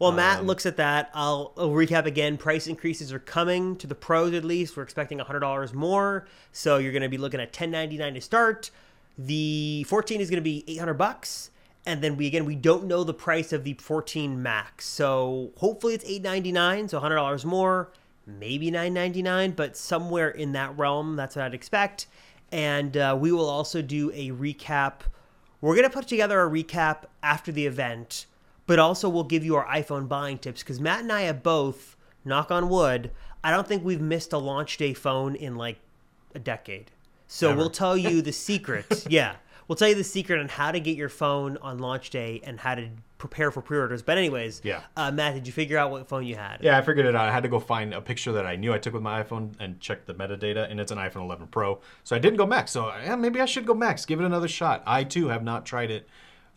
Well, Matt um, looks at that. I'll, I'll recap again. Price increases are coming to the Pros at least. We're expecting one hundred dollars more. So you're going to be looking at ten ninety-nine to start. The fourteen is going to be eight hundred bucks, and then we again we don't know the price of the fourteen Max. So hopefully it's eight ninety-nine, so one hundred dollars more, maybe nine ninety-nine, but somewhere in that realm. That's what I'd expect. And uh, we will also do a recap. We're going to put together a recap after the event, but also we'll give you our iPhone buying tips because Matt and I have both, knock on wood, I don't think we've missed a launch day phone in like a decade. So Never. We'll tell you the secret. yeah. We'll tell you the secret on how to get your phone on launch day and how to prepare for pre-orders. But anyways, yeah. uh, Matt, did you figure out what phone you had? Yeah, I figured it out. I had to go find a picture that I knew I took with my iPhone and check the metadata, and it's an iPhone eleven Pro. So I didn't go Max. So yeah, maybe I should go Max. Give it another shot. I, too, have not tried it.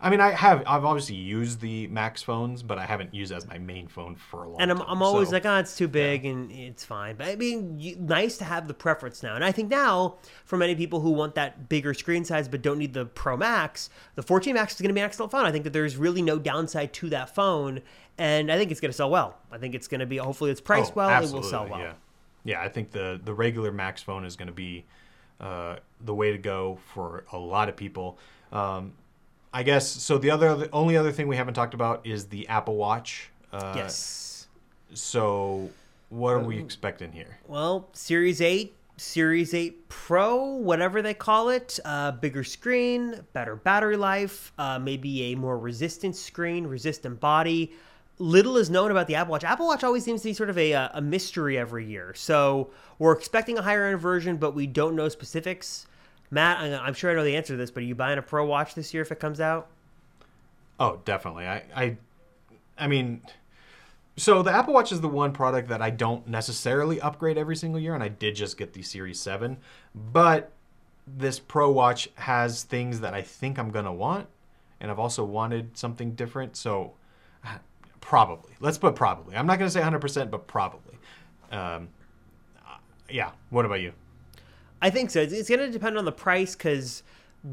I mean, I have. I've obviously used the Max phones, but I haven't used it as my main phone for a long time. And I'm, I'm always so, like, oh, it's too big yeah. and it's fine. But I mean, you, nice to have the preference now. And I think now, for many people who want that bigger screen size but don't need the Pro Max, the fourteen Max is going to be an excellent phone. I think that there's really no downside to that phone, and I think it's going to sell well. I think it's going to be, hopefully it's priced oh, well, absolutely, it will sell well. Yeah, yeah I think the, the regular Max phone is going to be uh, the way to go for a lot of people. Um, I guess, so the other, the only other thing we haven't talked about is the Apple Watch. Uh, yes. So What are we expecting here? Well, Series eight, Series eight Pro, whatever they call it, uh, bigger screen, better battery life, uh, maybe a more resistant screen, resistant body. Little is known about the Apple Watch. Apple Watch always seems to be sort of a, a mystery every year. So we're expecting a higher-end version, but we don't know specifics. Matt, I'm sure I know the answer to this, but are you buying a Pro Watch this year if it comes out? Oh, definitely. I, I, I mean... So the Apple Watch is the one product that I don't necessarily upgrade every single year, and I did just get the Series seven. But this Pro Watch has things that I think I'm going to want, and I've also wanted something different. So probably. Let's put probably. I'm not going to say one hundred percent, but probably. Um, yeah. What about you? I think so. It's going to depend on the price because...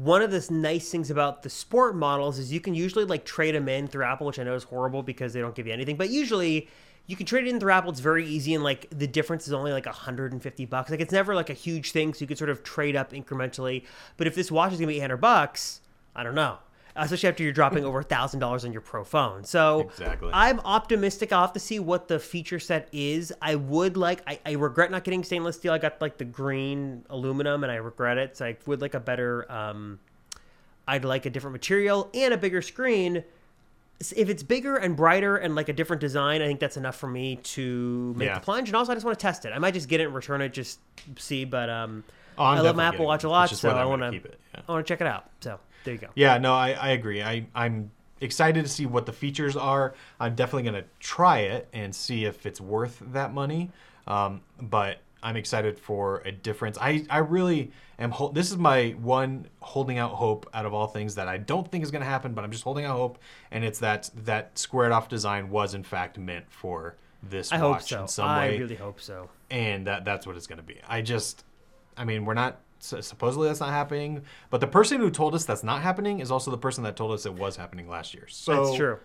One of the nice things about the sport models is you can usually like trade them in through Apple, which I know is horrible because they don't give you anything. But usually you can trade it in through Apple. It's very easy. And like the difference is only like one hundred fifty bucks. Like it's never like a huge thing. So you could sort of trade up incrementally. But if this watch is going to be eight hundred bucks, I don't know. Especially after you're dropping over one thousand dollars on your Pro phone. So exactly. I'm optimistic. I'll have to see what the feature set is. I would like, I, I regret not getting stainless steel. I got like the green aluminum and I regret it. So I would like a better, um, I'd like a different material and a bigger screen. If it's bigger and brighter and like a different design, I think that's enough for me to make yeah. the plunge. And also I just want to test it. I might just get it and return it, just see. But um, oh, I love my Apple Watch a lot. So I want to keep it. Yeah. I want to check it out. So. There you go. Yeah, no, I, I agree. I, I'm excited to see what the features are. I'm definitely going to try it and see if it's worth that money. Um, but I'm excited for a difference. I, I really am. Ho- this is my one holding out hope out of all things that I don't think is going to happen, but I'm just holding out hope. And it's that that squared off design was in fact meant for this I watch hope so. in some I way. I really hope so. And that that's what it's going to be. I just, I mean, we're not. So supposedly that's not happening, but the person who told us that's not happening is also the person that told us it was happening last year. So that's true.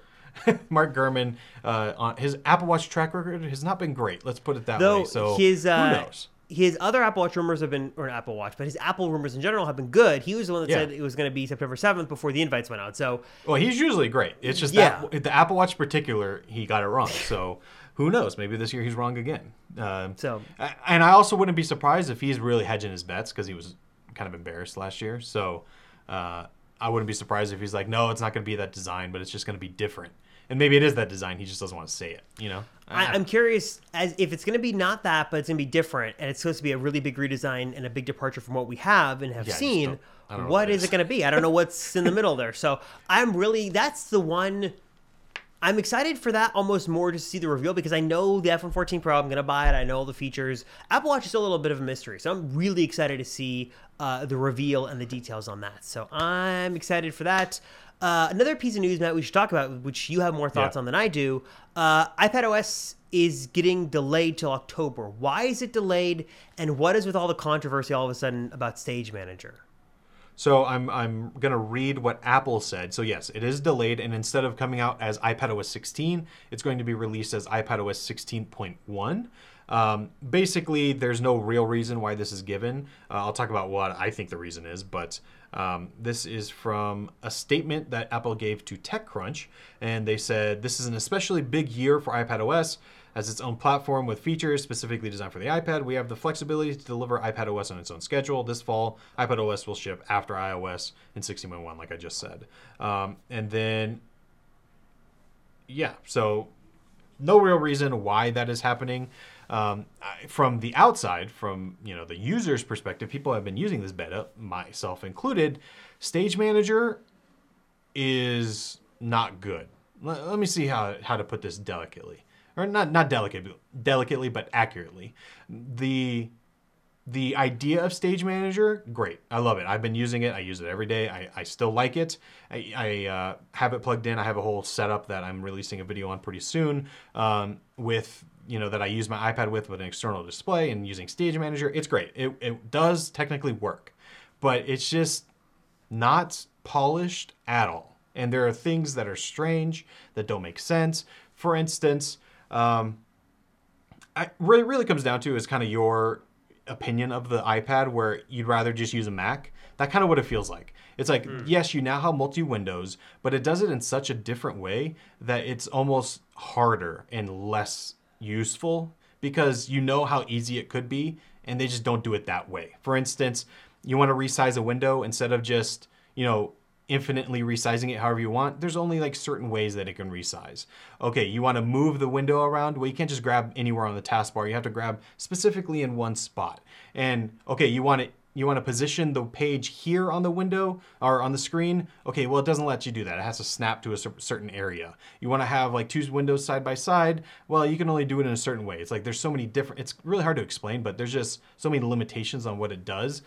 Mark Gurman, uh, on his Apple Watch track record has not been great. Let's put it that Though way. So his, uh, who knows? His other Apple Watch rumors have been, or an Apple Watch, but his Apple rumors in general have been good. He was the one that yeah. said it was going to be September seventh before the invites went out. So well, he's usually great. It's just yeah. that the Apple Watch in particular, he got it wrong. So. Who knows? Maybe this year he's wrong again. Uh, so, and I also wouldn't be surprised if he's really hedging his bets because he was kind of embarrassed last year. So uh, I wouldn't be surprised if he's like, no, it's not going to be that design, but it's just going to be different. And maybe it is that design. He just doesn't want to say it, you know? I, I'm curious as if it's going to be not that, but it's going to be different. And it's supposed to be a really big redesign and a big departure from what we have and have yeah, seen. What, what is it going to be? I don't know what's in the middle there. So I'm really, that's the one... I'm excited for that almost more to see the reveal because I know the iPhone fourteen Pro, I'm going to buy it. I know all the features. Apple Watch is still a little bit of a mystery. So I'm really excited to see uh, the reveal and the details on that. So I'm excited for that. Uh, another piece of news, Matt, we should talk about, which you have more thoughts yeah. on than I do. Uh, iPadOS is getting delayed till October. Why is it delayed? And what is with all the controversy all of a sudden about Stage Manager? So I'm I'm going to read what Apple said. So yes, it is delayed, and instead of coming out as iPadOS sixteen, it's going to be released as iPadOS sixteen point one. Um, basically, there's no real reason why this is given. Uh, I'll talk about what I think the reason is, but um, this is from a statement that Apple gave to TechCrunch, and they said, this is an especially big year for iPadOS. As its own platform with features specifically designed for the iPad, we have the flexibility to deliver iPadOS on its own schedule. This fall, iPadOS will ship after iOS in sixteen point one, like I just said. Um, and then, yeah, so no real reason why that is happening. Um, I, from the outside, from you know the user's perspective, people have been using this beta, myself included. Stage Manager is not good. Let, let me see how, how to put this delicately. Or not not delicate, delicately, but accurately. The the idea of Stage Manager, great. I love it. I've been using it. I use it every day. I, I still like it. I, I uh, have it plugged in. I have a whole setup that I'm releasing a video on pretty soon um, with, you know, that I use my iPad with with an external display and using Stage Manager. It's great. It, it does technically work, but it's just not polished at all. And there are things that are strange that don't make sense. For instance... Um, I, what it really comes down to is kind of your opinion of the iPad where you'd rather just use a Mac. That's kind of what it feels like. It's like, mm. yes, you now have multi-windows, but it does it in such a different way that it's almost harder and less useful because you know how easy it could be, and they just don't do it that way. For instance, you want to resize a window instead of just, you know, infinitely resizing it however you want. There's only like certain ways that it can resize. Okay, you want to move the window around? Well, you can't just grab anywhere on the taskbar. You have to grab specifically in one spot. And okay, you want to you want to position the page here on the window or on the screen. Okay, well, it doesn't let you do that. It has to snap to a certain area. You want to have like two windows side by side. Well, you can only do it in a certain way. It's like there's so many different, it's really hard to explain, but there's just so many limitations on what it does.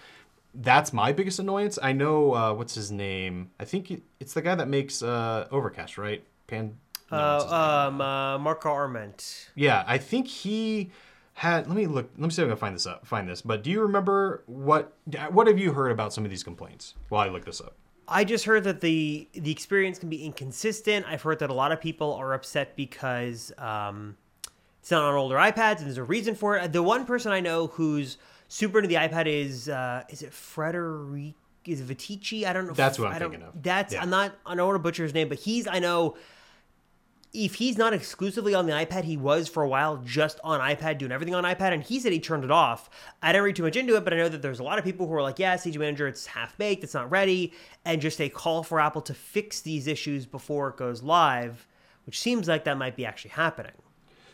That's my biggest annoyance. I know, uh, what's his name? I think it's the guy that makes uh, Overcast, right? Pan. No, uh, um, uh, Marco Arment. Yeah, I think he had. Let me look. Let me see if I can find this up. Find this. But do you remember what? What have you heard about some of these complaints? While I look this up. I just heard that the the experience can be inconsistent. I've heard that a lot of people are upset because um, it's not on older iPads, and there's a reason for it. The one person I know who's super into the iPad is, uh, is it Frederico, is it Viticci? I don't know. That's what I'm thinking of. That's, yeah. I'm not, I don't want to butcher his name, but he's, I know, if he's not exclusively on the iPad, he was for a while just on iPad, doing everything on iPad, and he said he turned it off. I didn't read too much into it, but I know that there's a lot of people who are like, yeah, Stage Manager, it's half-baked, it's not ready, and just a call for Apple to fix these issues before it goes live, which seems like that might be actually happening.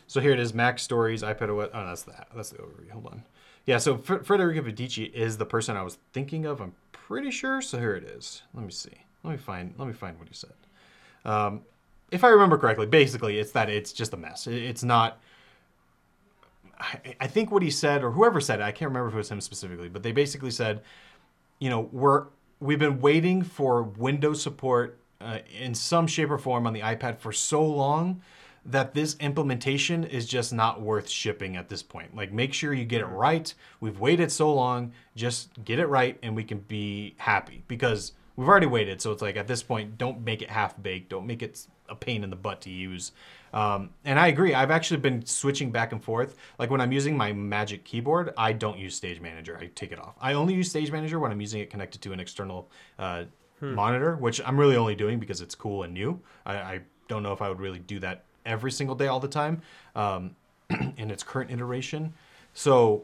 So here it is, Mac Stories, iPadOS, oh, that's that. That's the overview, hold on. Yeah, so Federico Viticci is the person I was thinking of, I'm pretty sure. So here it is. Let me see. Let me find Let me find what he said. Um, if I remember correctly, basically, it's that it's just a mess. It's not... I, I think what he said, or whoever said it, I can't remember if it was him specifically, but they basically said, you know, we're, we've been waiting for Windows support uh, in some shape or form on the iPad for so long that this implementation is just not worth shipping at this point. Like, make sure you get it right. We've waited so long, just get it right and we can be happy because we've already waited. So it's like, at this point, don't make it half-baked. Don't make it a pain in the butt to use. Um, and I agree, I've actually been switching back and forth. Like when I'm using my Magic Keyboard, I don't use Stage Manager, I take it off. I only use Stage Manager when I'm using it connected to an external uh, hmm. monitor, which I'm really only doing because it's cool and new. I, I don't know if I would really do that every single day all the time um, in its current iteration. So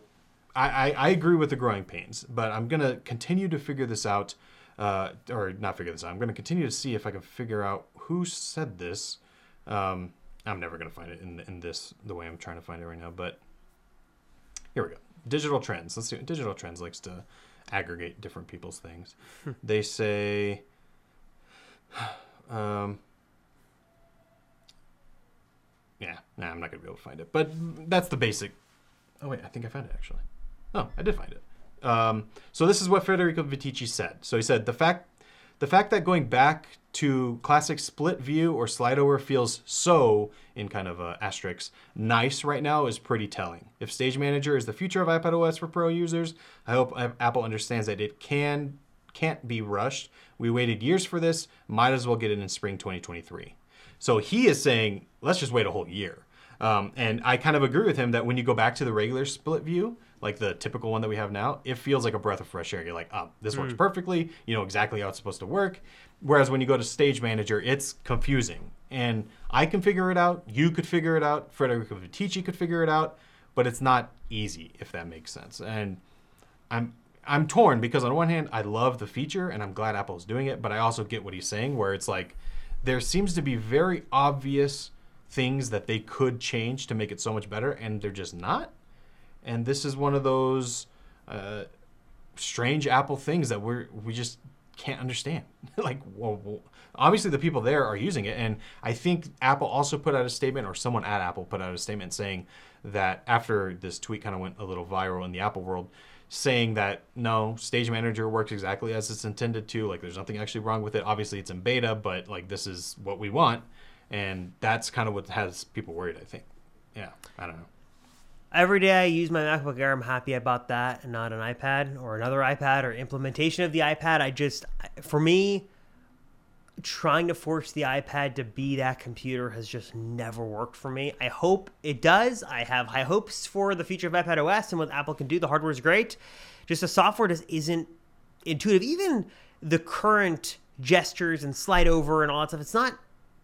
I, I, I agree with the growing pains, but I'm going to continue to figure this out, uh, or not figure this out. I'm going to continue to see if I can figure out who said this. Um, I'm never going to find it in, in this, the way I'm trying to find it right now, but here we go. Digital Trends. Let's see. Digital Trends likes to aggregate different people's things. They say... Um, Yeah, nah, I'm not going to be able to find it. But that's the basic... Oh, wait, I think I found it, actually. Oh, I did find it. Um, so this is what Federico Viticci said. So he said, the fact the fact that going back to classic split view or slide over feels so, in kind of a asterisk, nice right now is pretty telling. If Stage Manager is the future of iPadOS for Pro users, I hope Apple understands that it can, can't be rushed. We waited years for this. Might as well get it in spring twenty twenty-three. So he is saying, let's just wait a whole year. Um, and I kind of agree with him that when you go back to the regular split view, like the typical one that we have now, it feels like a breath of fresh air. You're like, oh, this works mm. perfectly. You know exactly how it's supposed to work. Whereas when you go to Stage Manager, it's confusing. And I can figure it out. You could figure it out. Federico Viticci could figure it out. But it's not easy, if that makes sense. And I'm I'm torn because on one hand, I love the feature and I'm glad Apple's doing it. But I also get what he's saying where it's like, there seems to be very obvious things that they could change to make it so much better, and they're just not. And this is one of those uh, strange Apple things that we we just can't understand. Like, well, well, obviously the people there are using it, and I think Apple also put out a statement, or someone at Apple put out a statement saying that after this tweet kind of went a little viral in the Apple world, saying that no, Stage Manager works exactly as it's intended to. Like, there's nothing actually wrong with it. Obviously, it's in beta, but like this is what we want, and that's kind of what has people worried. I think. Yeah, I don't know. Every day I use my MacBook Air, I'm happy I bought that and not an iPad or another iPad or implementation of the iPad. I just, for me, trying to force the iPad to be that computer has just never worked for me. I hope it does. I have high hopes for the future of iPadOS and what Apple can do. The hardware is great. Just the software just isn't intuitive. Even the current gestures and slide over and all that stuff, it's not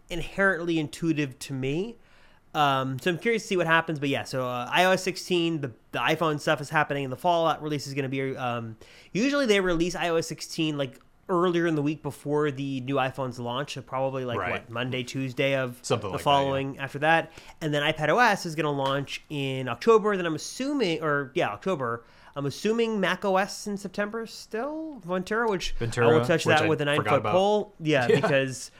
inherently intuitive to me. Um, so I'm curious to see what happens, but yeah, so uh, iOS sixteen, the, the iPhone stuff is happening, and the Fallout release is going to be, um, usually they release iOS sixteen like earlier in the week before the new iPhone's launch, so probably like right. what, Monday, Tuesday of Something the like following that, yeah. after that, and then iPadOS is going to launch in October, then I'm assuming, or yeah, October, I'm assuming macOS in September still, Ventura, which Ventura, I will touch that I with a nine-foot pole, yeah, yeah, because...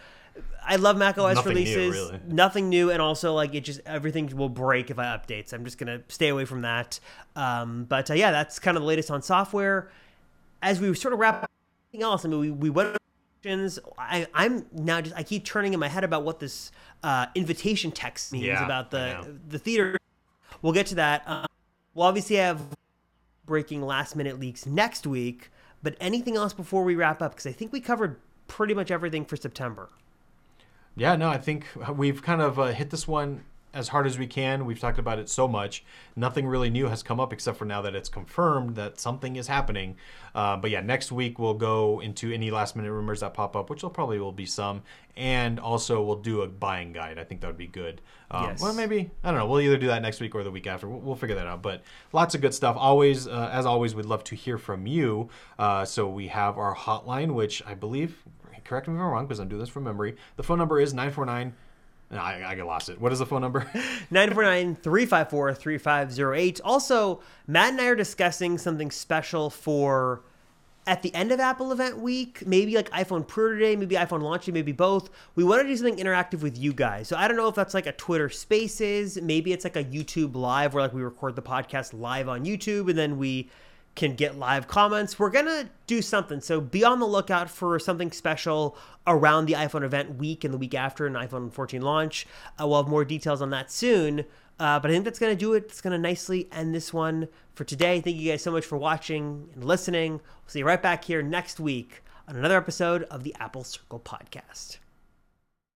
I love macOS releases, new, really. nothing new, and also like it just everything will break if I update. So I'm just gonna stay away from that. Um, but uh, yeah, that's kind of the latest on software. As we sort of wrap up everything else, I mean, we we went. I, I'm now just I keep turning in my head about what this uh, invitation text means yeah, about the the theater. We'll get to that. Um, we'll obviously have breaking last minute leaks next week. But anything else before we wrap up? Because I think we covered pretty much everything for September. Yeah, no, I think we've kind of uh, hit this one as hard as we can. We've talked about it so much. Nothing really new has come up except for now that it's confirmed that something is happening. Uh, but yeah, next week we'll go into any last minute rumors that pop up, which will probably will be some. And also we'll do a buying guide. I think that would be good. Um, yes. Well, maybe, I don't know. We'll either do that next week or the week after. We'll, we'll figure that out. But lots of good stuff. Always, uh, as always, we'd love to hear from you. Uh, so we have our hotline, which I believe... Correct me if I'm wrong, because I'm doing this from memory. The phone number is nine four nine. No, I, I lost it. What is the phone number? nine four nine, three five four, three five zero eight. Also, Matt and I are discussing something special for at the end of Apple Event Week, maybe like iPhone pre-order day, maybe iPhone launch day, maybe both. We want to do something interactive with you guys. So I don't know if that's like a Twitter Spaces. Maybe it's like a YouTube Live where like we record the podcast live on YouTube and then we... can get live comments. We're gonna do something, so be on the lookout for something special around the iPhone event week and the week after an iPhone fourteen launch. Uh, we'll have more details on that soon, uh, but I think that's gonna do it. It's gonna nicely end this one for today. Thank you guys so much for watching and listening. We'll see you right back here next week on another episode of the Apple Circle Podcast.